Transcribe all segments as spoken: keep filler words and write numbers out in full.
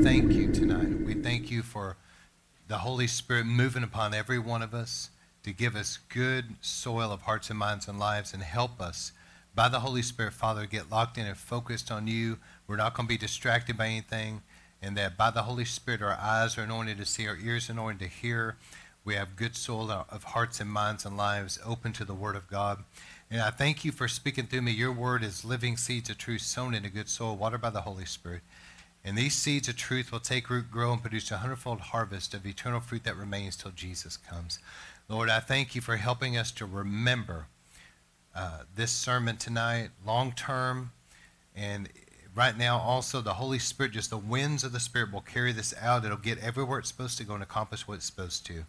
Thank you tonight. We thank you for the Holy Spirit moving upon every one of us to give us good soil of hearts and minds and lives, and help us by the Holy Spirit, Father, get locked in and focused on you. We're not going to be distracted by anything, and that by the Holy Spirit our eyes are anointed to see, our ears anointed to hear. We have good soil of hearts and minds and lives open to the Word of God. And I thank you for speaking through me. Your Word is living seeds of truth sown in a good soil, watered by the Holy Spirit. And these seeds of truth will take root, grow, and produce a hundredfold harvest of eternal fruit that remains till Jesus comes. Lord, I thank you for helping us to remember uh, this sermon tonight, long term, and right now also the Holy Spirit, just the winds of the Spirit will carry this out. It'll get everywhere it's supposed to go and accomplish what it's supposed to.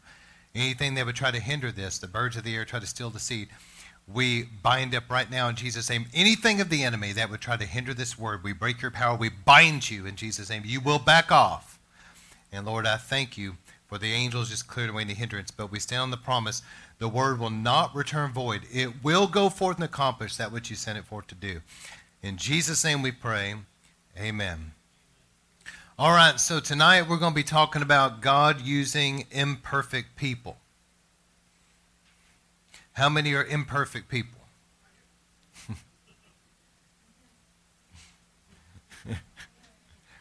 Anything that would try to hinder this, the birds of the air try to steal the seed, we bind up right now in Jesus' name. Anything of the enemy that would try to hinder this word, we break your power, we bind you in Jesus' name. You will back off. And Lord, I thank you for the angels just cleared away any hindrance, but we stand on the promise, the word will not return void. It will go forth and accomplish that which you sent it forth to do. In Jesus' name we pray, amen. All right, so tonight we're going to be talking about God using imperfect people. How many are imperfect people?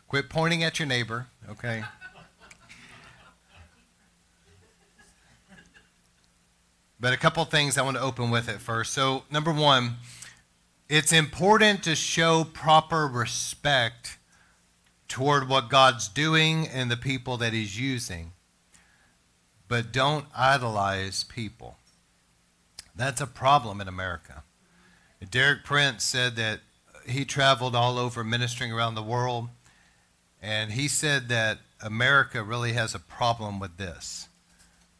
Quit pointing at your neighbor, okay? But a couple things I want to open with at first. So, number one, it's important to show proper respect toward what God's doing and the people that he's using. But don't idolize people. That's a problem in America. Derek Prince said that he traveled all over ministering around the world, and he said that America really has a problem with this.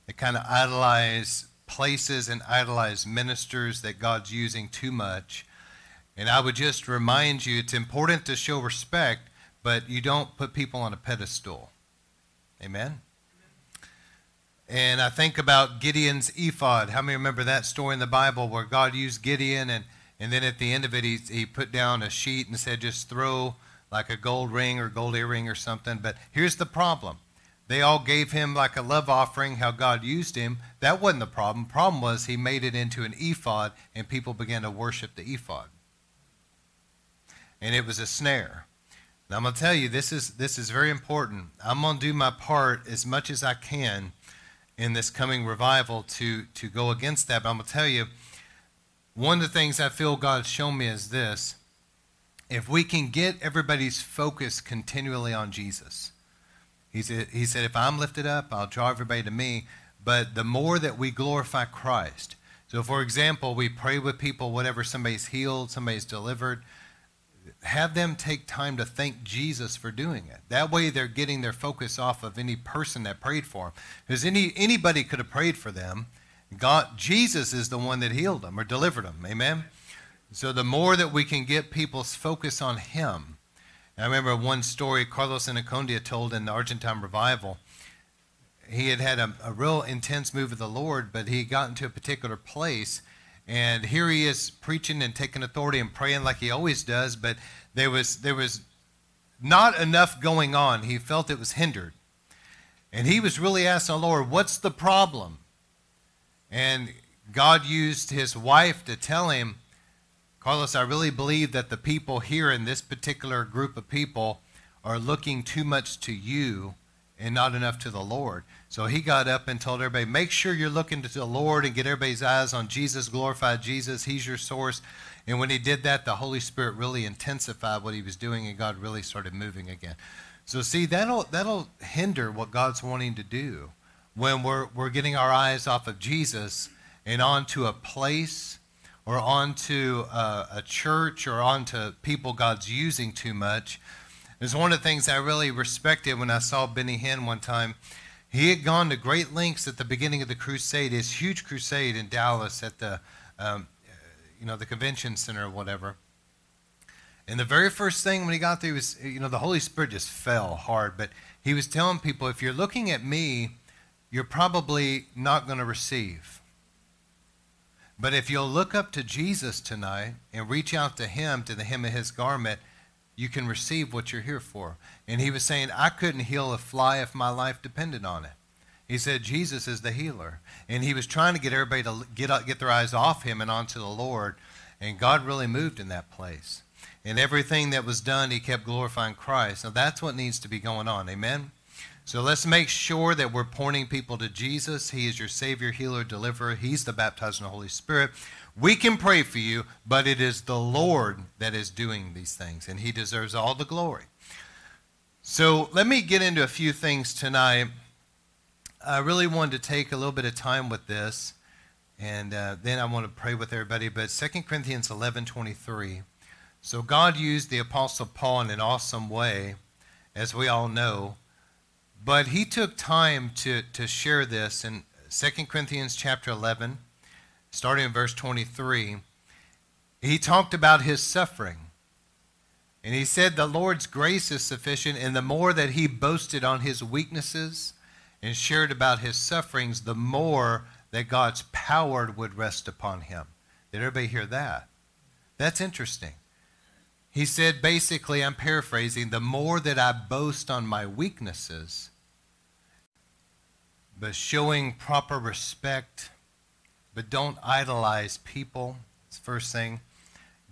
They kind of idolize places and idolize ministers that God's using too much. And I would just remind you, it's important to show respect, but you don't put people on a pedestal. Amen? And I think about Gideon's ephod. How many remember that story in the Bible where God used Gideon, and, and then at the end of it, he, he put down a sheet and said, just throw like a gold ring or gold earring or something. But here's the problem. They all gave him like a love offering, how God used him. That wasn't the problem. The problem was he made it into an ephod, and people began to worship the ephod. And it was a snare. Now I'm going to tell you, this is this is very important. I'm going to do my part as much as I can in this coming revival to, to go against that. But I'm going to tell you, one of the things I feel God's shown me is this. If we can get everybody's focus continually on Jesus. He said, he said, if I'm lifted up, I'll draw everybody to me. But the more that we glorify Christ. So, for example, we pray with people, whatever, somebody's healed, somebody's delivered. Have them take time to thank Jesus for doing it. That way they're getting their focus off of any person that prayed for them. Because any, anybody could have prayed for them. God, Jesus is the one that healed them or delivered them. Amen? So the more that we can get people's focus on him. And I remember one story Carlos Anacondia told in the Argentine Revival. He had had a, a real intense move of the Lord, but he got into a particular place. And here he is preaching and taking authority and praying like he always does, but there was there was not enough going on. He felt it was hindered. And he was really asking the Lord, what's the problem? And God used his wife to tell him, Carlos, I really believe that the people here in this particular group of people are looking too much to you and not enough to the Lord. So he got up and told everybody, make sure you're looking to the Lord and get everybody's eyes on Jesus, glorify Jesus, he's your source. And when he did that, the Holy Spirit really intensified what he was doing, and God really started moving again. So see, that'll that'll hinder what God's wanting to do when we're we're getting our eyes off of Jesus and onto a place or onto a, a church or onto people God's using too much. It's one of the things I really respected when I saw Benny Hinn one time. He had gone to great lengths at the beginning of the crusade, his huge crusade in Dallas at the, um, you know, the convention center or whatever. And the very first thing when he got there was, you know, the Holy Spirit just fell hard. But he was telling people, if you're looking at me, you're probably not going to receive. But if you'll look up to Jesus tonight and reach out to him, to the hem of his garment, you can receive what you're here for. And he was saying, I couldn't heal a fly if my life depended on it. He said, Jesus is the healer. And he was trying to get everybody to get up, get their eyes off him and onto the Lord. And God really moved in that place. And everything that was done, he kept glorifying Christ. Now that's what needs to be going on. Amen? So let's make sure that we're pointing people to Jesus. He is your Savior, healer, deliverer. He's the baptized in the Holy Spirit. We can pray for you, but it is the Lord that is doing these things, and he deserves all the glory. So let me get into a few things tonight. I really wanted to take a little bit of time with this, and uh, then I want to pray with everybody. But Second Corinthians eleven twenty-three. So God used the Apostle Paul in an awesome way, as we all know. But he took time to, to share this in Second Corinthians chapter eleven, starting in verse twenty-three. He talked about his suffering. And he said, the Lord's grace is sufficient, and the more that he boasted on his weaknesses and shared about his sufferings, the more that God's power would rest upon him. Did everybody hear that? That's interesting. He said, basically, I'm paraphrasing, the more that I boast on my weaknesses, but showing proper respect, but don't idolize people. It's the first thing.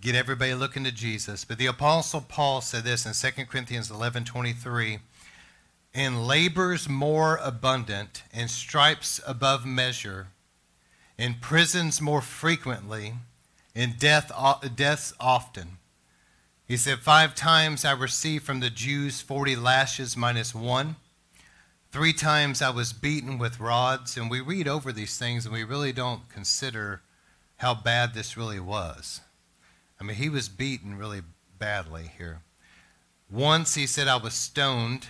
Get everybody looking to Jesus. But the Apostle Paul said this in Second Corinthians eleven twenty-three, in labors more abundant, in stripes above measure, in prisons more frequently, in death, deaths often. He said, five times I received from the Jews forty lashes minus one. Three times I was beaten with rods. And we read over these things and we really don't consider how bad this really was. I mean, he was beaten really badly here. Once he said I was stoned.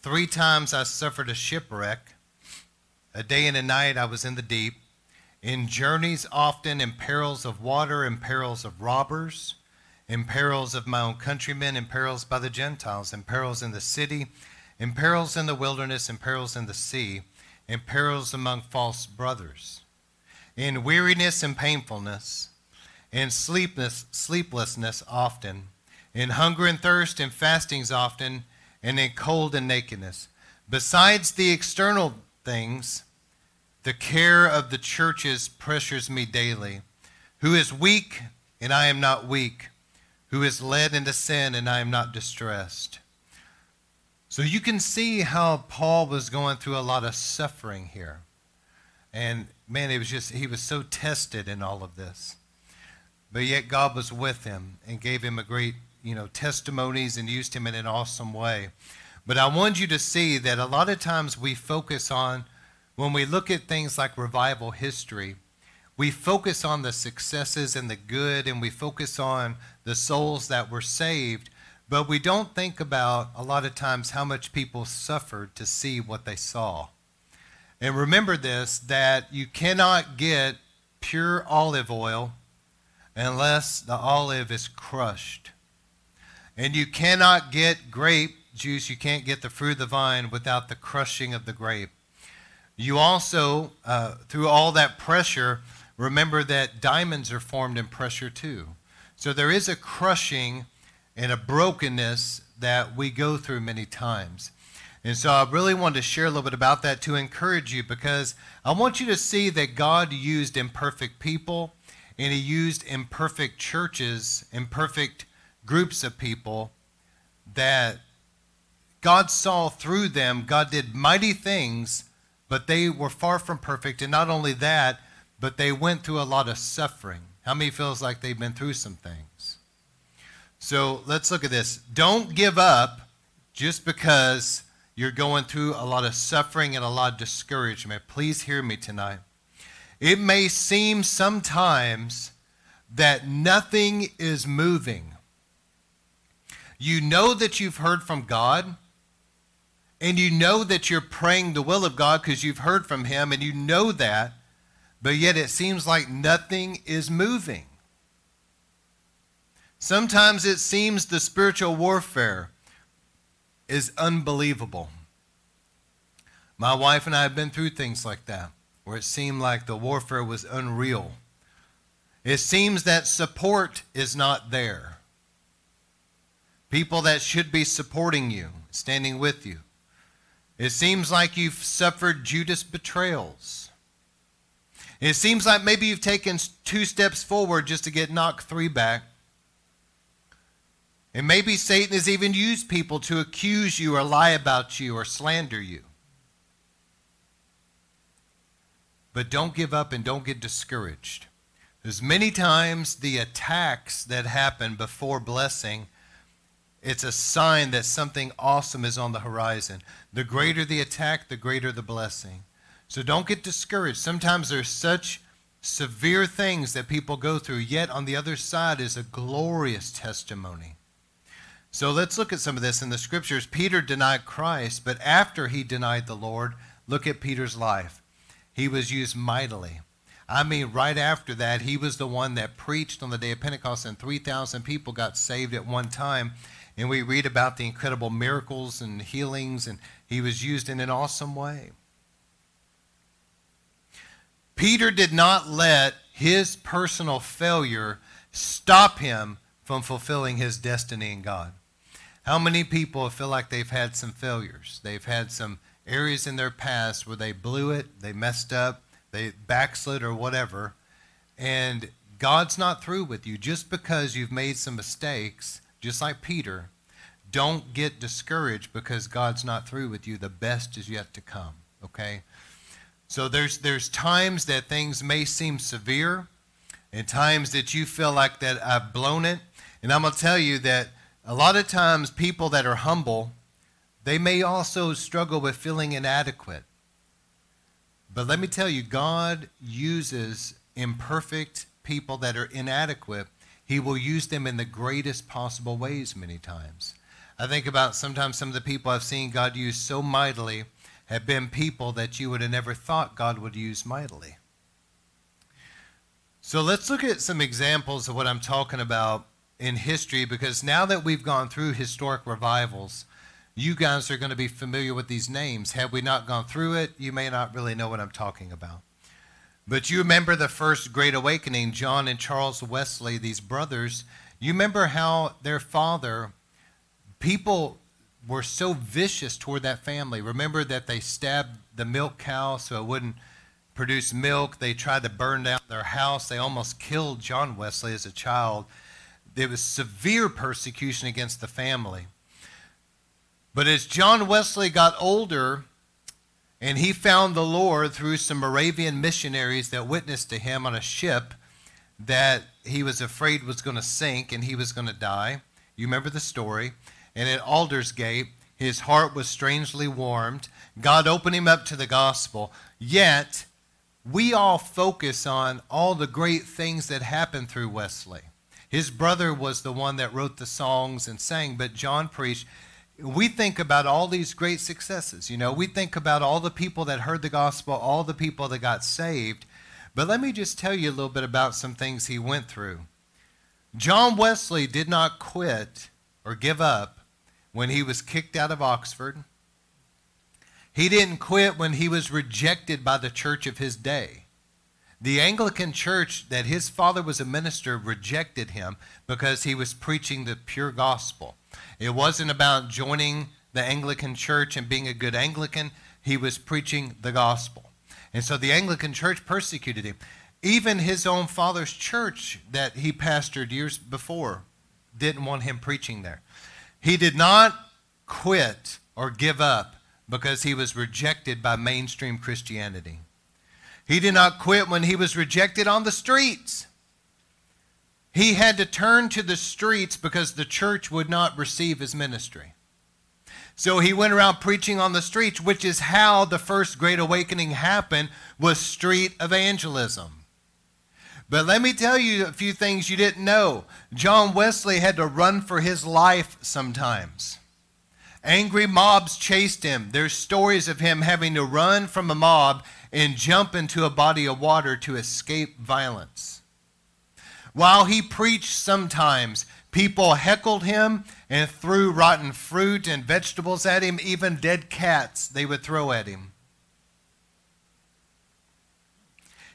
Three times I suffered a shipwreck. A day and a night I was in the deep. In journeys often, in perils of water, in perils of robbers, in perils of my own countrymen, in perils by the Gentiles, in perils in the city, in perils in the wilderness, in perils in the sea, in perils among false brothers, in weariness and painfulness, in sleepless, sleeplessness often, in hunger and thirst and fastings often, and in cold and nakedness. Besides the external things, the care of the churches pressures me daily. Who is weak, and I am not weak. Who is led into sin, and I am not distressed. So you can see how Paul was going through a lot of suffering here. And man, it was just, he was so tested in all of this. But yet God was with him and gave him a great, you know, testimonies and used him in an awesome way. But I want you to see that a lot of times we focus on, when we look at things like revival history, we focus on the successes and the good, and we focus on the souls that were saved, but we don't think about a lot of times how much people suffered to see what they saw. And remember this, that you cannot get pure olive oil unless the olive is crushed. And you cannot get grape juice, you can't get the fruit of the vine without the crushing of the grape. You also, uh, through all that pressure, remember that diamonds are formed in pressure too. So there is a crushing and a brokenness that we go through many times. And so I really wanted to share a little bit about that to encourage you, because I want you to see that God used imperfect people, and he used imperfect churches, imperfect groups of people, that God saw through them. God did mighty things, but they were far from perfect. And not only that, but they went through a lot of suffering. How many feels like they've been through some things? So let's look at this. Don't give up just because you're going through a lot of suffering and a lot of discouragement. Please hear me tonight. It may seem sometimes that nothing is moving. You know that you've heard from God, and you know that you're praying the will of God because you've heard from him, and you know that, but yet it seems like nothing is moving. Sometimes it seems the spiritual warfare is unbelievable. My wife and I have been through things like that. where it seemed like the warfare was unreal. It seems that support is not there. People that should be supporting you, standing with you. It seems like you've suffered Judas betrayals. It seems like maybe you've taken two steps forward just to get knocked three back. And maybe Satan has even used people to accuse you or lie about you or slander you. But don't give up and don't get discouraged. There's many times the attacks that happen before blessing, it's a sign that something awesome is on the horizon. The greater the attack, the greater the blessing. So don't get discouraged. Sometimes there's such severe things that people go through, yet on the other side is a glorious testimony. So let's look at some of this in the scriptures. Peter denied Christ, but after he denied the Lord, look at Peter's life. He was used mightily. I mean, right after that, he was the one that preached on the day of Pentecost, and three thousand people got saved at one time. And we read about the incredible miracles and healings, and he was used in an awesome way. Peter did not let his personal failure stop him from fulfilling his destiny in God. How many people feel like they've had some failures? They've had some areas in their past where they blew it, they messed up, they backslid or whatever, and God's not through with you. Just because you've made some mistakes, just like Peter, don't get discouraged because God's not through with you. The best is yet to come, okay? So there's there's times that things may seem severe and times that you feel like that I've blown it. And I'm going to tell you that a lot of times people that are humble, they may also struggle with feeling inadequate. But let me tell you, God uses imperfect people that are inadequate. He will use them in the greatest possible ways many times. I think about sometimes some of the people I've seen God use so mightily have been people that you would have never thought God would use mightily. So let's look at some examples of what I'm talking about in history, because now that we've gone through historic revivals, you guys are going to be familiar with these names. Had we not gone through it, you may not really know what I'm talking about. But you remember the first Great Awakening, John and Charles Wesley, these brothers. You remember how their father, people were so vicious toward that family. Remember that they stabbed the milk cow so it wouldn't produce milk. They tried to burn down their house. They almost killed John Wesley as a child. There was severe persecution against the family. But as John Wesley got older and he found the Lord through some Moravian missionaries that witnessed to him on a ship that he was afraid was going to sink and he was going to die. You remember the story. And at Aldersgate, his heart was strangely warmed. God opened him up to the gospel. Yet, we all focus on all the great things that happened through Wesley. His brother was the one that wrote the songs and sang, but John preached. We think about all these great successes. You know, we think about all the people that heard the gospel, all the people that got saved. But let me just tell you a little bit about some things he went through. John Wesley did not quit or give up when he was kicked out of Oxford. He didn't quit when he was rejected by the church of his day. The Anglican church that his father was a minister rejected him because he was preaching the pure gospel. It wasn't about joining the Anglican church and being a good Anglican. He was preaching the gospel. And so the Anglican church persecuted him. Even his own father's church that he pastored years before didn't want him preaching there. He did not quit or give up because he was rejected by mainstream Christianity. He did not quit when he was rejected on the streets. He had to turn to the streets because the church would not receive his ministry. So he went around preaching on the streets, which is how the first Great Awakening happened, was street evangelism. But let me tell you a few things you didn't know. John Wesley had to run for his life sometimes. Angry mobs chased him. There's stories of him having to run from a mob and jump into a body of water to escape violence. While he preached sometimes, people heckled him and threw rotten fruit and vegetables at him, even dead cats they would throw at him.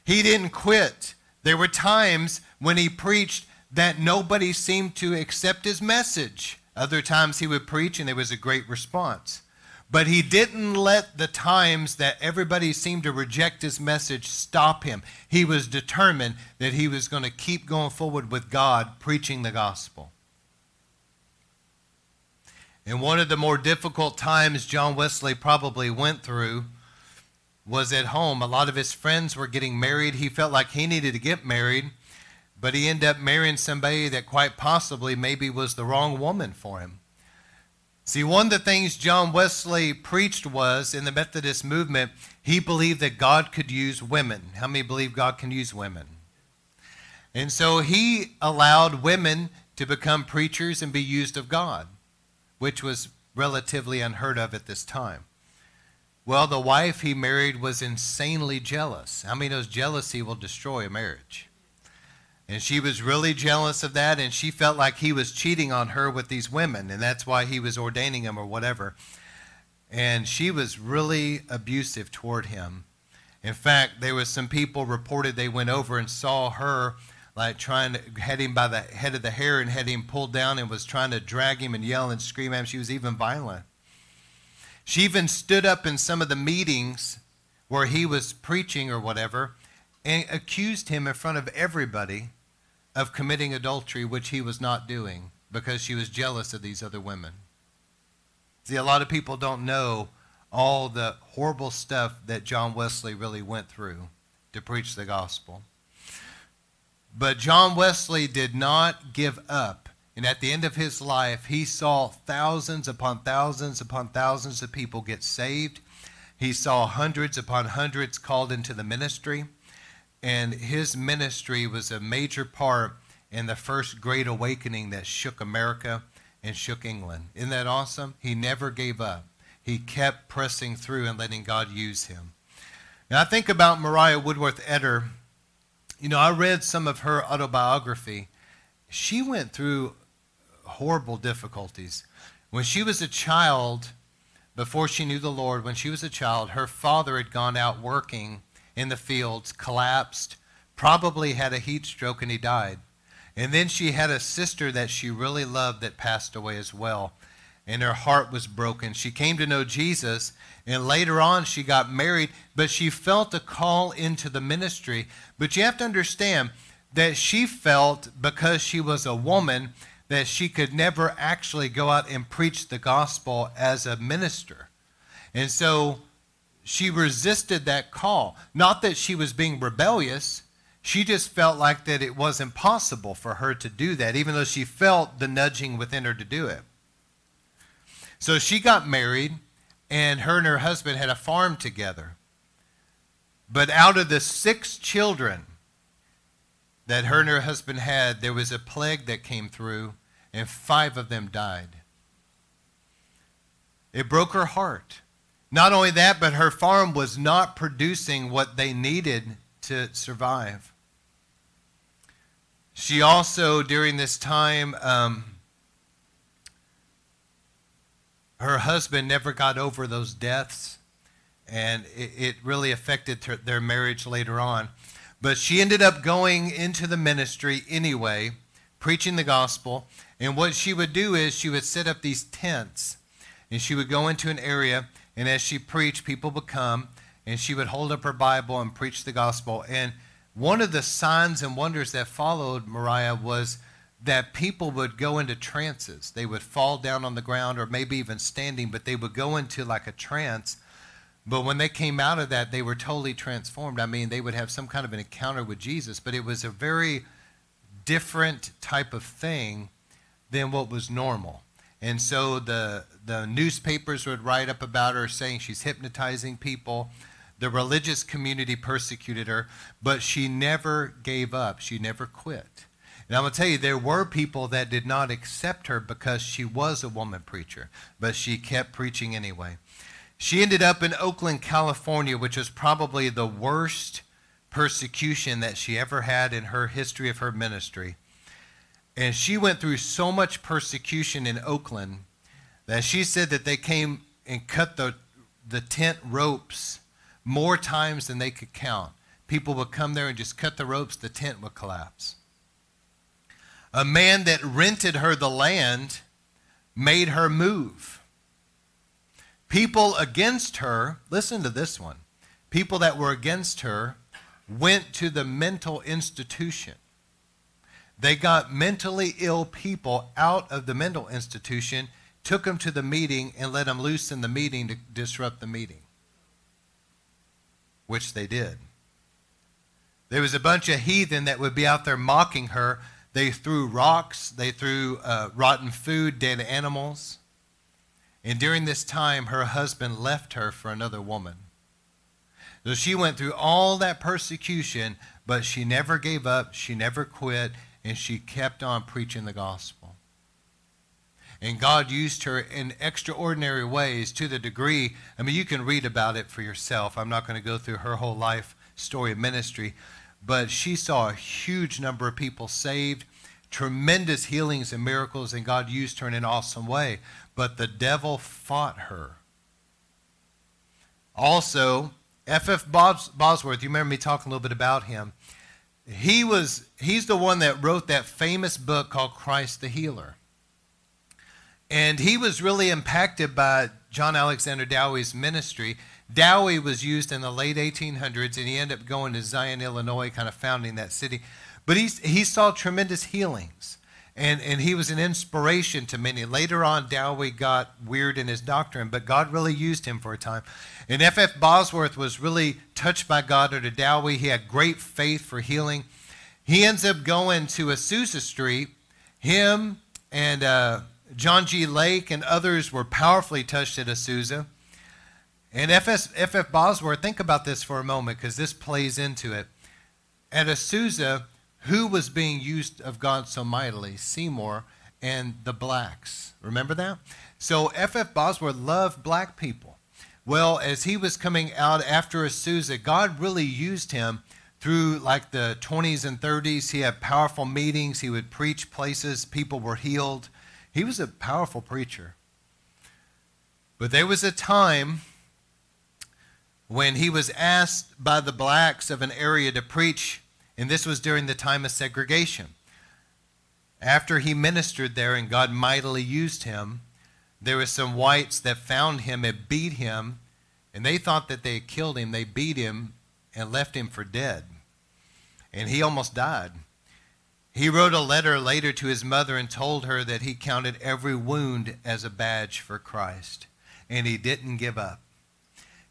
He didn't quit. There were times when he preached that nobody seemed to accept his message. Other times he would preach and there was a great response. But he didn't let the times that everybody seemed to reject his message stop him. He was determined that he was going to keep going forward with God, preaching the gospel. And one of the more difficult times John Wesley probably went through was at home. A lot of his friends were getting married. He felt like he needed to get married, but he ended up marrying somebody that quite possibly maybe was the wrong woman for him. See, one of the things John Wesley preached was, in the Methodist movement, he believed that God could use women. How many believe God can use women? And so he allowed women to become preachers and be used of God, which was relatively unheard of at this time. Well, the wife he married was insanely jealous. How many knows jealousy will destroy a marriage? And she was really jealous of that, and she felt like he was cheating on her with these women, and that's why he was ordaining them or whatever. And she was really abusive toward him. In fact, there was some people reported they went over and saw her like trying to had him by the head of the hair and had him pulled down and was trying to drag him and yell and scream at him. She was even violent. She even stood up in some of the meetings where he was preaching or whatever and accused him in front of everybody of committing adultery, which he was not doing, because she was jealous of these other women. See, a lot of people don't know all the horrible stuff that John Wesley really went through to preach the gospel. But John Wesley did not give up. And at the end of his life, he saw thousands upon thousands upon thousands of people get saved. He saw hundreds upon hundreds called into the ministry. And his ministry was a major part in the first great awakening that shook America and shook England. Isn't that awesome? He never gave up. He kept pressing through and letting God use him. Now, I think about Maria Woodworth-Etter. You know, I read some of her autobiography. She went through horrible difficulties. When she was a child, before she knew the Lord, when she was a child, her father had gone out working in the fields, collapsed, probably had a heat stroke, and he died. And then she had a sister that she really loved that passed away as well, and her heart was broken. She came to know Jesus, and later on she got married, but she felt a call into the ministry. But you have to understand that she felt, because she was a woman, that she could never actually go out and preach the gospel as a minister. And so she resisted that call. Not that she was being rebellious. She just felt like that it was impossible for her to do that, even though she felt the nudging within her to do it. So she got married, and her and her husband had a farm together. But out of the six children that her and her husband had, there was a plague that came through, and five of them died. It broke her heart. Not only that, but her farm was not producing what they needed to survive. She also, during this time, um, her husband never got over those deaths, and it, it really affected her, their marriage later on. But she ended up going into the ministry anyway, preaching the gospel, and what she would do is she would set up these tents, and she would go into an area, and as she preached, people would come, and she would hold up her Bible and preach the gospel. And one of the signs and wonders that followed Maria was that people would go into trances. They would fall down on the ground or maybe even standing, but they would go into like a trance. But when they came out of that, they were totally transformed. I mean, they would have some kind of an encounter with Jesus, but it was a very different type of thing than what was normal. And so the the newspapers would write up about her saying she's hypnotizing people. The religious community persecuted her, but she never gave up. She never quit. And I'm going to tell you, there were people that did not accept her because she was a woman preacher, but she kept preaching anyway. She ended up in Oakland, California, which was probably the worst persecution that she ever had in her history of her ministry. And she went through so much persecution in Oakland that she said that they came and cut the the tent ropes more times than they could count. people would come there and just cut the ropes, the tent would collapse. A man that rented her the land made her move. People against her, listen to this one, people that were against her went to the mental institution. They got mentally ill people out of the mental institution, took them to the meeting, and let them loose in the meeting to disrupt the meeting, which they did. There was a bunch of heathen that would be out there mocking her. They threw rocks. They threw uh, rotten food, dead animals. And during this time, her husband left her for another woman. So she went through all that persecution, but she never gave up. She never quit. And she kept on preaching the gospel. And God used her in extraordinary ways to the degree, I mean, you can read about it for yourself. I'm not going to go through her whole life story of ministry, but she saw a huge number of people saved, tremendous healings and miracles, and God used her in an awesome way. But the devil fought her. Also, F F Bosworth, you remember me talking a little bit about him. He was, he's the one that wrote that famous book called Christ the Healer. And he was really impacted by John Alexander Dowie's ministry. Dowie was used in the late eighteen hundreds, and he ended up going to Zion, Illinois, kind of founding that city. But he's, he saw tremendous healings, and, and he was an inspiration to many. Later on, Dowie got weird in his doctrine, but God really used him for a time. And F F Bosworth was really touched by God under Dowie. He had great faith for healing. He ends up going to Azusa Street. Him and uh, John G. Lake and others were powerfully touched at Azusa. And F F Bosworth, think about this for a moment because this plays into it. At Azusa, who was being used of God so mightily? Seymour and the blacks. Remember that? So F F Bosworth loved black people. Well, as he was coming out after Azusa, God really used him through like the twenties and thirties. He had powerful meetings. He would preach places. People were healed. He was a powerful preacher. But there was a time when he was asked by the blacks of an area to preach, and this was during the time of segregation. After he ministered there and God mightily used him, there were some whites that found him and beat him, and they thought that they had killed him. They beat him and left him for dead, and he almost died. He wrote a letter later to his mother and told her that he counted every wound as a badge for Christ, and he didn't give up.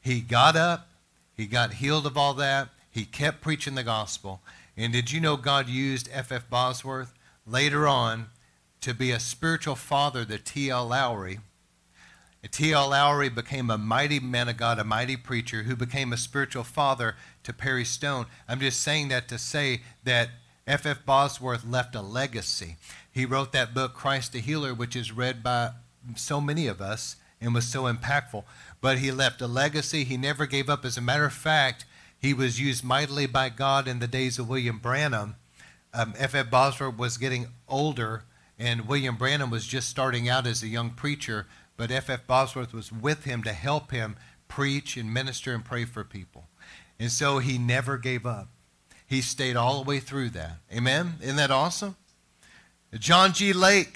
He got up, he got healed of all that, he kept preaching the gospel. And did you know God used F F Bosworth later on to be a spiritual father to T L Lowery? T L Lowery became a mighty man of God, a mighty preacher who became a spiritual father to Perry Stone. I'm just saying that to say that F F Bosworth left a legacy. He wrote that book, Christ the Healer, which is read by so many of us and was so impactful. But he left a legacy. He never gave up. As a matter of fact, he was used mightily by God in the days of William Branham. Um, F F Bosworth was getting older, and William Branham was just starting out as a young preacher, but F F Bosworth was with him to help him preach and minister and pray for people. And so he never gave up. He stayed all the way through that. Amen? Isn't that awesome? John G. Lake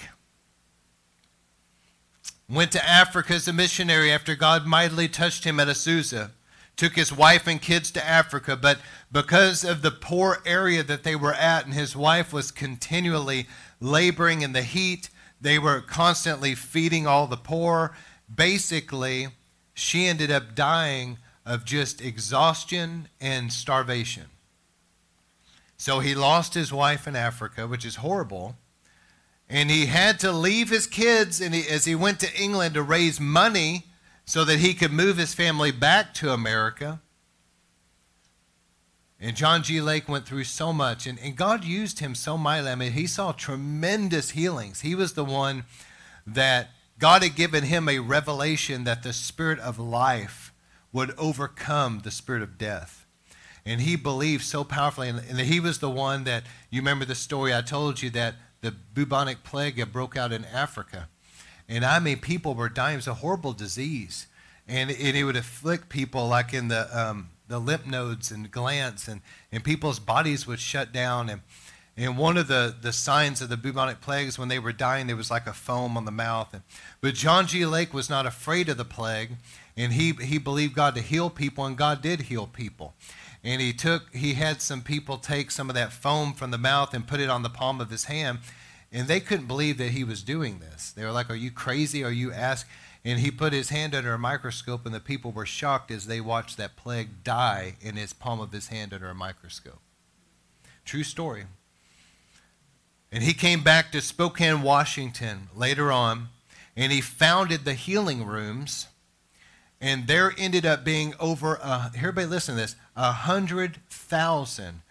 went to Africa as a missionary after God mightily touched him at Azusa. Took his wife and kids to Africa, but because of the poor area that they were at, and his wife was continually laboring in the heat, they were constantly feeding all the poor. Basically, she ended up dying of just exhaustion and starvation. So he lost his wife in Africa, which is horrible. And he had to leave his kids and he, as he went to England to raise money so that he could move his family back to America. And John G. Lake went through so much. And, and God used him so mightily. I mean, he saw tremendous healings. He was the one that God had given him a revelation that the spirit of life would overcome the spirit of death. And he believed so powerfully. And, and he was the one that, you remember the story I told you that the bubonic plague broke out in Africa. And I mean, people were dying. It was a horrible disease. And, and it would afflict people like in the um, the lymph nodes and glands, and, and people's bodies would shut down. And, and one of the, the signs of the bubonic plagues, when they were dying, there was like a foam on the mouth. And, but John G. Lake was not afraid of the plague, and he, he believed God to heal people, and God did heal people. And he took, he had some people take some of that foam from the mouth and put it on the palm of his hand, and they couldn't believe that he was doing this. They were like, are you crazy? Are you ask? And he put his hand under a microscope, and the people were shocked as they watched that plague die in his palm of his hand under a microscope. True story. And he came back to Spokane, Washington later on, and he founded the healing rooms. And there ended up being over, uh, everybody listen to this, one hundred thousand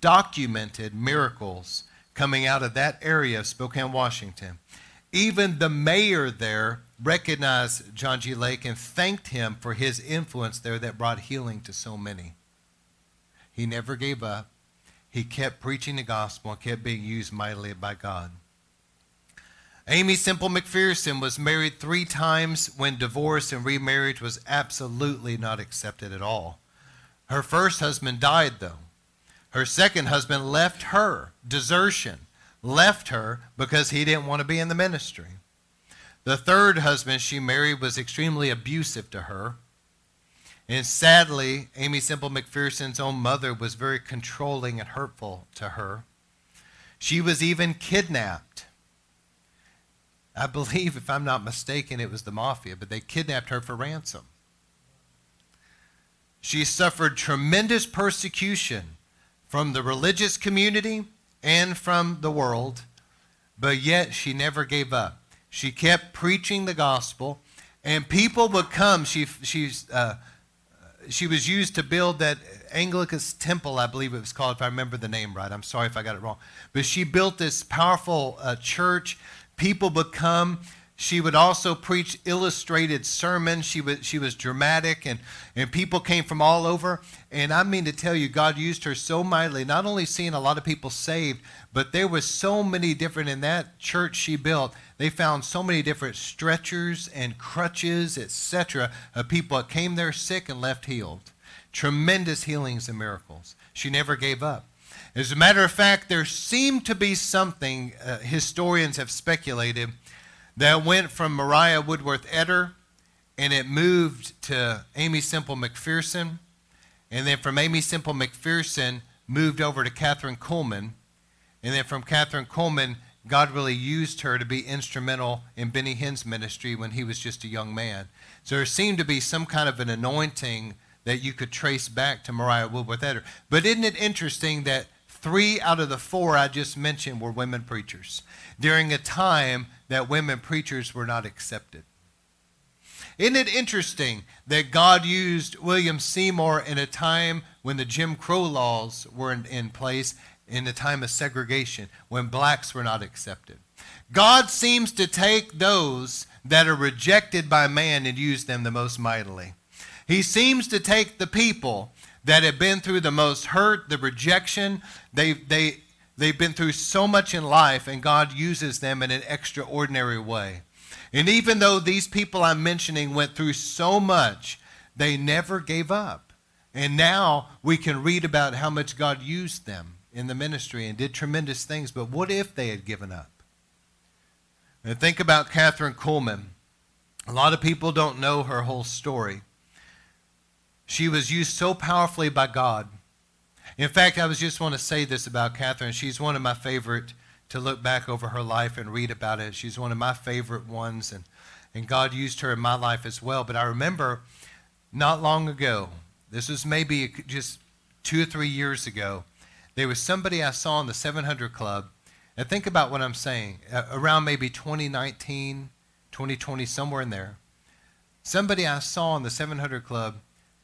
documented miracles coming out of that area of Spokane, Washington. Even the mayor there recognized John G. Lake and thanked him for his influence there that brought healing to so many. He never gave up. He kept preaching the gospel and kept being used mightily by God. Aimee Semple McPherson was married three times when divorce and remarriage was absolutely not accepted at all. Her first husband died, though. Her second husband left her, desertion, left her because he didn't want to be in the ministry. The third husband she married was extremely abusive to her. And sadly, Aimee Semple McPherson's own mother was very controlling and hurtful to her. She was even kidnapped. I believe, if I'm not mistaken, it was the mafia, but they kidnapped her for ransom. She suffered tremendous persecution from the religious community and from the world, but yet she never gave up. She kept preaching the gospel, and people would come. She, she's, uh, she was used to build that Anglican temple, I believe it was called, if I remember the name right. I'm sorry if I got it wrong. But she built this powerful uh, church. People would come. She would also preach illustrated sermons. She was, she was dramatic, and, and people came from all over. And I mean to tell you, God used her so mightily, not only seeing a lot of people saved, but there was so many different, in that church she built, they found so many different stretchers and crutches, et cetera, of people that came there sick and left healed. Tremendous healings and miracles. She never gave up. As a matter of fact, there seemed to be something, uh, historians have speculated, that went from Maria Woodworth-Etter, and it moved to Aimee Semple McPherson, and then from Aimee Semple McPherson moved over to Kathryn Kuhlman, and then from Kathryn Kuhlman, God really used her to be instrumental in Benny Hinn's ministry when he was just a young man. So there seemed to be some kind of an anointing that you could trace back to Maria Woodworth-Etter. But isn't it interesting that three out of the four I just mentioned were women preachers during a time that women preachers were not accepted? Isn't it interesting that God used William Seymour in a time when the Jim Crow laws were in, in place, in a time of segregation, when blacks were not accepted? God seems to take those that are rejected by man and use them the most mightily. He seems to take the people that have been through the most hurt, the rejection. They've, they, they've been through so much in life, and God uses them in an extraordinary way. And even though these people I'm mentioning went through so much, they never gave up. And now we can read about how much God used them in the ministry and did tremendous things. But what if they had given up? And think about Kathryn Kuhlman. A lot of people don't know her whole story. She was used so powerfully by God. In fact, I was just want to say this about Kathryn. She's one of my favorite to look back over her life and read about it. She's one of my favorite ones, and, and God used her in my life as well. But I remember not long ago, this was maybe just two or three years ago, there was somebody I saw in the seven hundred Club, and think about what I'm saying, around maybe twenty nineteen, twenty twenty, somewhere in there. Somebody I saw in the seven hundred Club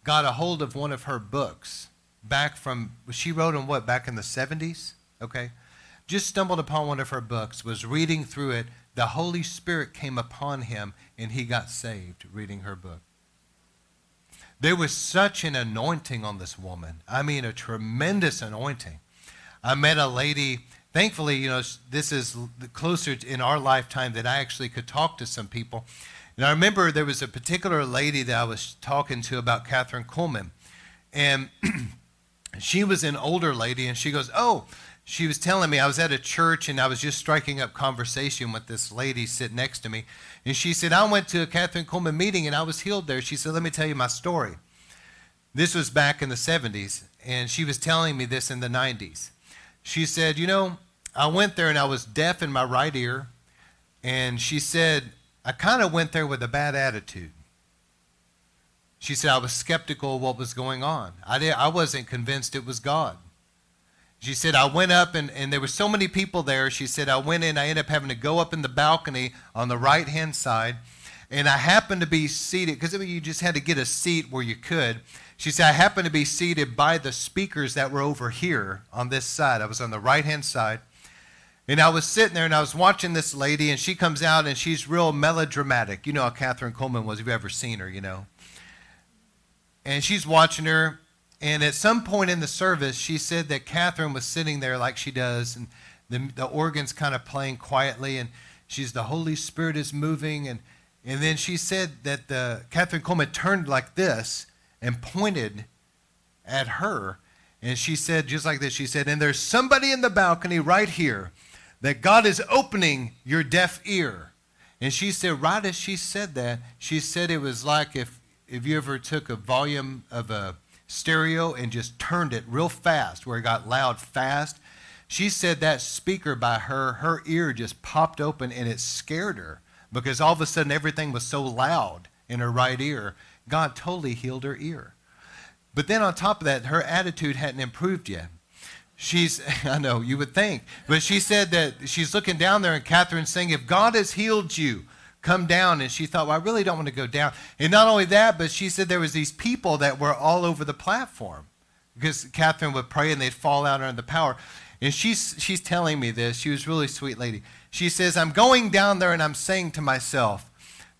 got a hold of one of her books back from, she wrote on what, back in the seventies? Okay. Just stumbled upon one of her books, was reading through it. The Holy Spirit came upon him, and he got saved reading her book. There was such an anointing on this woman. I mean, a tremendous anointing. I met a lady, thankfully, you know, this is closer in our lifetime that I actually could talk to some people. And I remember there was a particular lady that I was talking to about Kathryn Kuhlman, and she was an older lady, and she goes, oh, she was telling me, I was at a church, and I was just striking up conversation with this lady sitting next to me, and she said, I went to a Kathryn Kuhlman meeting, and I was healed there. She said, let me tell you my story. This was back in the seventies, and she was telling me this in the nineties. She said, you know, I went there, and I was deaf in my right ear, and she said, I kind of went there with a bad attitude. She said, I was skeptical of what was going on. I did, I wasn't convinced it was God. She said, I went up, and, and there were so many people there. She said, I went in. I ended up having to go up in the balcony on the right-hand side, and I happened to be seated, because you just had to get a seat where you could. She said, I happened to be seated by the speakers that were over here on this side. I was on the right-hand side, and I was sitting there, and I was watching this lady, and she comes out, and she's real melodramatic. You know how Kathryn Kuhlman was, if you've ever seen her, you know. And she's watching her, and at some point in the service, she said that Kathryn was sitting there like she does, and the, the organ's kind of playing quietly, and she's, the Holy Spirit is moving, and, and then she said that the Kathryn Kuhlman turned like this and pointed at her, and she said, just like this, she said, and there's somebody in the balcony right here that God is opening your deaf ear. And she said, right as she said that, she said it was like if, if you ever took a volume of a stereo and just turned it real fast, where it got loud fast. She said that speaker by her, her ear just popped open, and it scared her because all of a sudden everything was so loud in her right ear. God totally healed her ear. But then on top of that, her attitude hadn't improved yet. She's, I know, you would think, but she said that she's looking down there, and Catherine's saying, if God has healed you, come down. And she thought, well, I really don't want to go down. And not only that, but she said there was these people that were all over the platform, because Kathryn would pray and they'd fall out under the power. And she's, she's telling me this. She was a really sweet lady. She says, I'm going down there, and I'm saying to myself,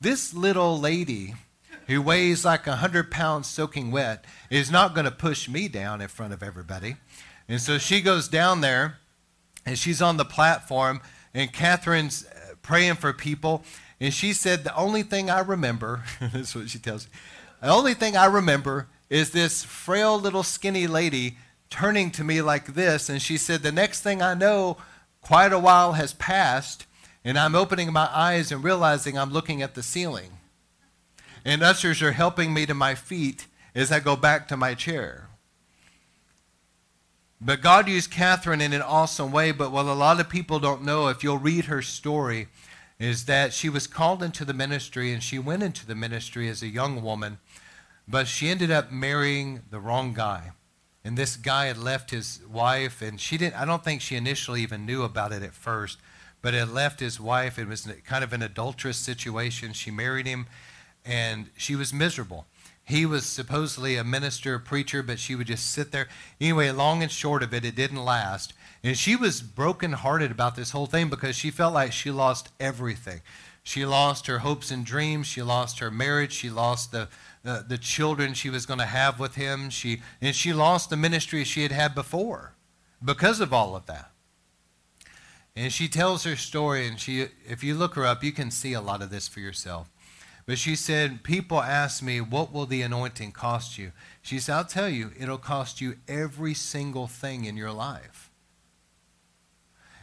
this little lady who weighs like one hundred pounds soaking wet is not going to push me down in front of everybody. And so she goes down there, and she's on the platform, and Catherine's praying for people. And she said, the only thing I remember, this is what she tells me, the only thing I remember is this frail little skinny lady turning to me like this. And she said, the next thing I know, quite a while has passed, and I'm opening my eyes and realizing I'm looking at the ceiling. And ushers are helping me to my feet as I go back to my chair. But God used Kathryn in an awesome way. But what a lot of people don't know, if you'll read her story, is that she was called into the ministry, and she went into the ministry as a young woman, but she ended up marrying the wrong guy. And this guy had left his wife, and she didn't, I don't think she initially even knew about it at first, but had left his wife. It was kind of an adulterous situation. She married him, and she was miserable. He was supposedly a minister, a preacher, but she would just sit there. Anyway, long and short of it, it didn't last. And she was brokenhearted about this whole thing because she felt like she lost everything. She lost her hopes and dreams. She lost her marriage. She lost the the, the children she was going to have with him. She and she lost the ministry she had had before because of all of that. And she tells her story, and she, if you look her up, you can see a lot of this for yourself. But she said, people ask me, what will the anointing cost you? She said, I'll tell you, it'll cost you every single thing in your life.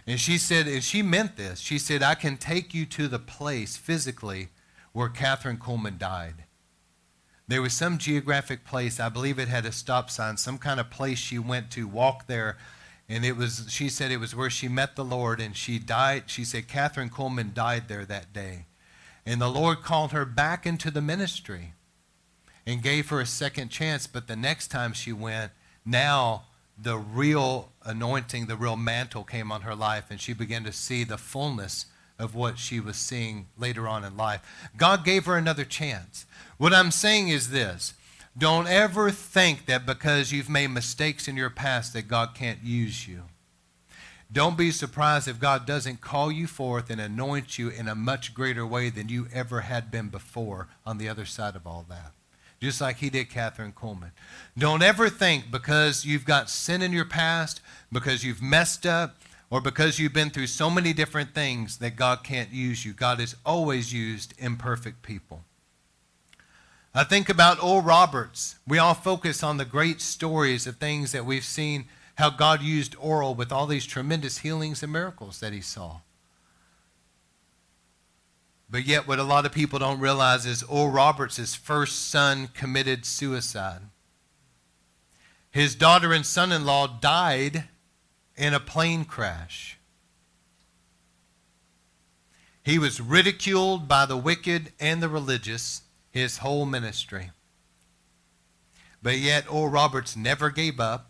And she said, and she meant this. She said, I can take you to the place physically where Kathryn Kuhlman died. There was some geographic place, I believe it had a stop sign, some kind of place she went to walk there. And it was, she said it was where she met the Lord, and she died. She said, Kathryn Kuhlman died there that day. And the Lord called her back into the ministry and gave her a second chance. But the next time she went, now the real anointing, the real mantle came on her life, and she began to see the fullness of what she was seeing later on in life. God gave her another chance. What I'm saying is this. Don't ever think that because you've made mistakes in your past that God can't use you. Don't be surprised if God doesn't call you forth and anoint you in a much greater way than you ever had been before on the other side of all that, just like he did Kathryn Kuhlman. Don't ever think because you've got sin in your past, because you've messed up, or because you've been through so many different things that God can't use you. God has always used imperfect people. I think about Oral Roberts. We all focus on the great stories of things that we've seen, how God used Oral with all these tremendous healings and miracles that he saw. But yet what a lot of people don't realize is Oral Roberts' first son committed suicide. His daughter and son-in-law died in a plane crash. He was ridiculed by the wicked and the religious his whole ministry. But yet Oral Roberts never gave up.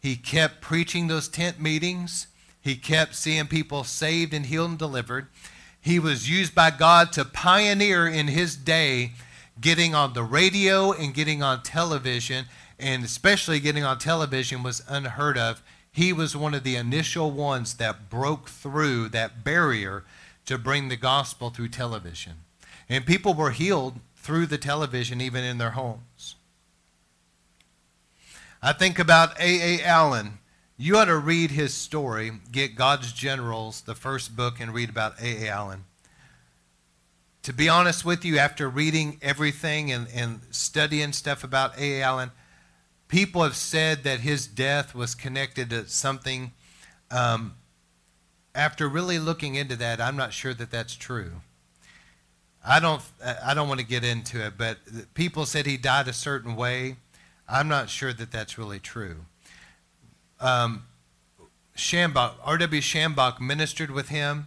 He kept preaching those tent meetings. He kept seeing people saved and healed and delivered. He was used by God to pioneer in his day, getting on the radio and getting on television, and especially getting on television was unheard of. He was one of the initial ones that broke through that barrier to bring the gospel through television. And people were healed through the television, even in their homes. I think about A A Allen. You ought to read his story, get God's Generals, the first book, and read about A A Allen. To be honest with you, after reading everything and, and studying stuff about A A Allen, people have said that his death was connected to something. Um, after really looking into that, I'm not sure that that's true. I don't I don't want to get into it, but people said he died a certain way. I'm not sure that that's really true. Um, Shambach, R W Shambach ministered with him,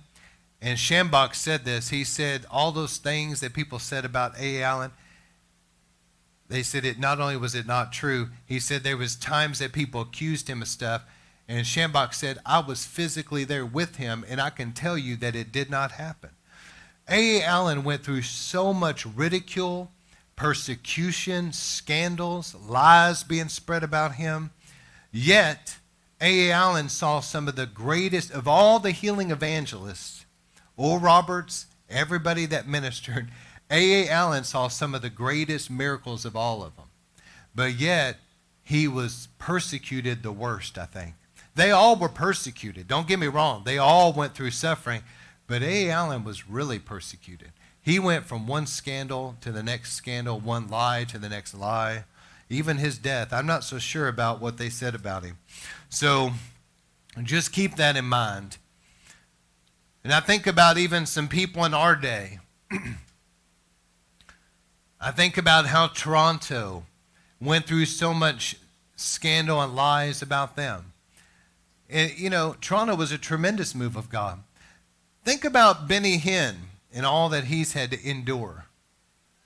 and Shambach said this. He said all those things that people said about A A. Allen, they said it not only was it not true, he said there was times that people accused him of stuff, and Shambach said, I was physically there with him, and I can tell you that it did not happen. A A. Allen went through so much ridicule, persecution, scandals, lies being spread about him. Yet, A A. Allen saw some of the greatest of all the healing evangelists, Oral Roberts, everybody that ministered. A A. Allen saw some of the greatest miracles of all of them. But yet, he was persecuted the worst, I think. They all were persecuted. Don't get me wrong. They all went through suffering. But A A. Allen was really persecuted. He went from one scandal to the next scandal, one lie to the next lie. Even his death, I'm not so sure about what they said about him. So just keep that in mind. And I think about even some people in our day. I think about how Toronto went through so much scandal and lies about them. And, you know, Toronto was a tremendous move of God. Think about Benny Hinn and all that he's had to endure.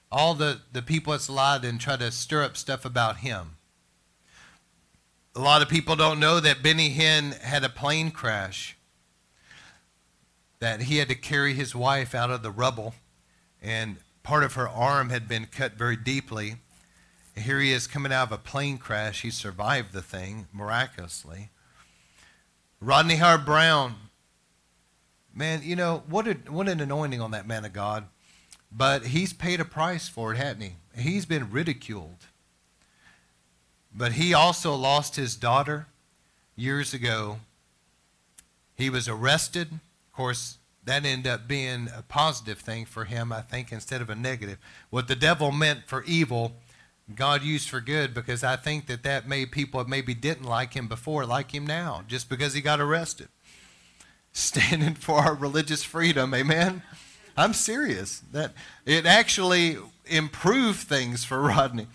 All the, the people that's lied and tried to stir up stuff about him. A lot of people don't know that Benny Hinn had a plane crash, that he had to carry his wife out of the rubble, and part of her arm had been cut very deeply. Here he is coming out of a plane crash. He survived the thing miraculously. Rodney Howard-Browne. Man, you know, what, a, what an anointing on that man of God. But he's paid a price for it, hasn't he? He's been ridiculed. But he also lost his daughter years ago. He was arrested. Of course, that ended up being a positive thing for him, I think, instead of a negative. What the devil meant for evil, God used for good, because I think that that made people that maybe didn't like him before like him now, just because he got arrested. Standing for our religious freedom, amen? I'm serious. That it actually improved things for Rodney.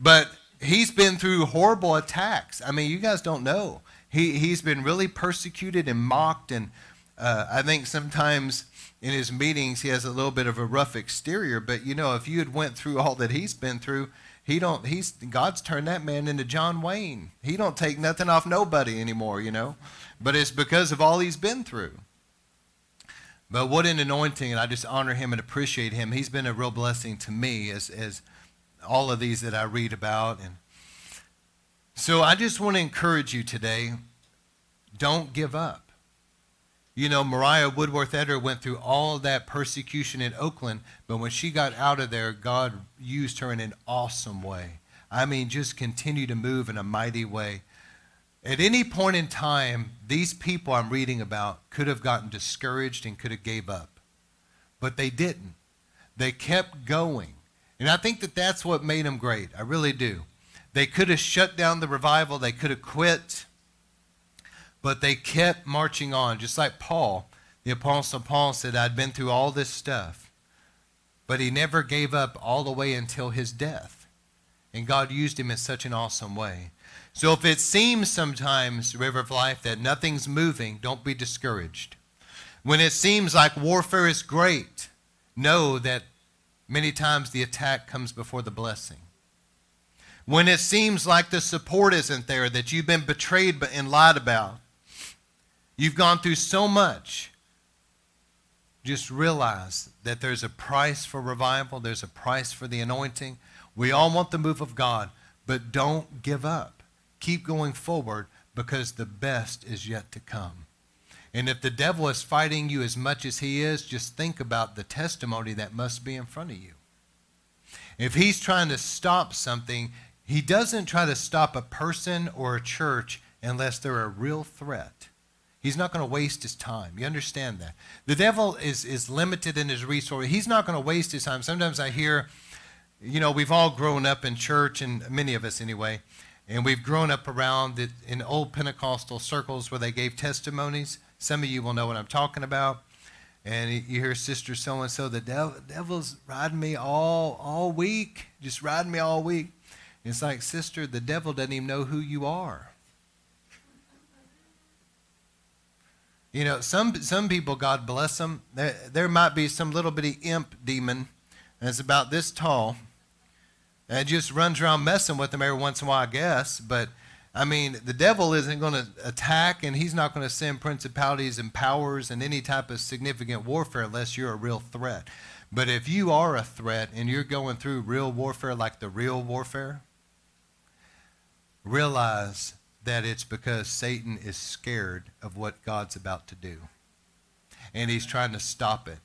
But he's been through horrible attacks. I mean, you guys don't know. He, he's been really persecuted and mocked, and uh, I think sometimes in his meetings he has a little bit of a rough exterior, but you know, if you had went through all that he's been through, he don't, he's, God's turned that man into John Wayne. He don't take nothing off nobody anymore, you know. But it's because of all he's been through. But what an anointing, and I just honor him and appreciate him. He's been a real blessing to me as, as all of these that I read about. And so I just want to encourage you today, don't give up. You know, Maria Woodworth-Etter went through all that persecution in Oakland, but when she got out of there, God used her in an awesome way. I mean, just continue to move in a mighty way. At any point in time, these people I'm reading about could have gotten discouraged and could have gave up. But they didn't. They kept going. And I think that that's what made them great. I really do. They could have shut down the revival. They could have quit. But they kept marching on, just like Paul. The Apostle Paul said, I'd been through all this stuff. But he never gave up all the way until his death. And God used him in such an awesome way. So if it seems sometimes, River of Life, that nothing's moving, don't be discouraged. When it seems like warfare is great, know that many times the attack comes before the blessing. When it seems like the support isn't there, that you've been betrayed and lied about, you've gone through so much, just realize that there's a price for revival, there's a price for the anointing. We all want the move of God, but don't give up. Keep going forward, because the best is yet to come. And if the devil is fighting you as much as he is, just think about the testimony that must be in front of you. If he's trying to stop something, he doesn't try to stop a person or a church unless they're a real threat. He's not going to waste his time. You understand that? The devil is, is limited in his resources. He's not going to waste his time. Sometimes I hear, you know, we've all grown up in church, and many of us anyway, and we've grown up around it in old Pentecostal circles where they gave testimonies. Some of you will know what I'm talking about. And you hear Sister So-and-so, the devil, devil's riding me all, all week, just riding me all week. And it's like, sister, the devil doesn't even know who you are. You know, some some people, God bless them, there, there might be some little bitty imp demon that's about this tall that just runs around messing with them every once in a while, I guess, but I mean, the devil isn't going to attack, and he's not going to send principalities and powers and any type of significant warfare unless you're a real threat. But if you are a threat and you're going through real warfare, like the real warfare, realize that it's because Satan is scared of what God's about to do. And he's trying to stop it.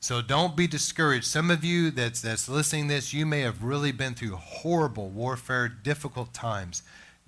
So don't be discouraged. Some of you that's, that's listening to this, you may have really been through horrible warfare, difficult times.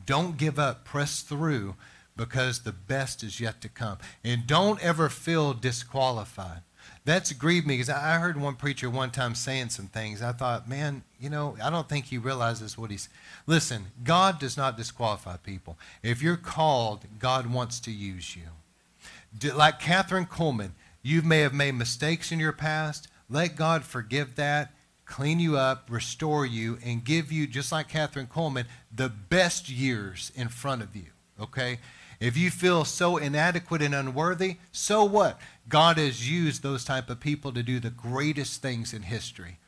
Don't give up. Press through, because the best is yet to come. And don't ever feel disqualified. That's grieved me, because I heard one preacher one time saying some things. I thought, man, you know, I don't think he realizes what he's... Listen, God does not disqualify people. If you're called, God wants to use you. Like Kathryn Kuhlman, you may have made mistakes in your past. Let God forgive that, clean you up, restore you, and give you, just like Kathryn Kuhlman, the best years in front of you, okay? If you feel so inadequate and unworthy, so what? God has used those type of people to do the greatest things in history.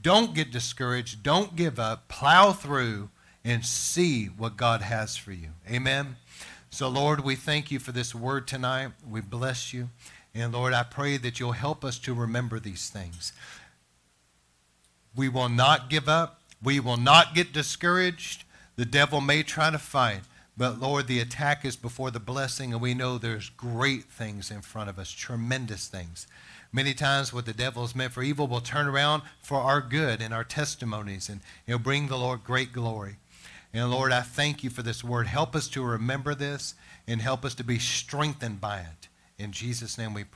Don't get discouraged. Don't give up. Plow through and see what God has for you. Amen? So, Lord, we thank you for this word tonight. We bless you. And, Lord, I pray that you'll help us to remember these things. We will not give up. We will not get discouraged. The devil may try to fight. But, Lord, the attack is before the blessing, and we know there's great things in front of us, tremendous things. Many times what the devil is meant for evil will turn around for our good and our testimonies, and it'll bring the Lord great glory. And, Lord, I thank you for this word. Help us to remember this and help us to be strengthened by it. In Jesus' name we pray.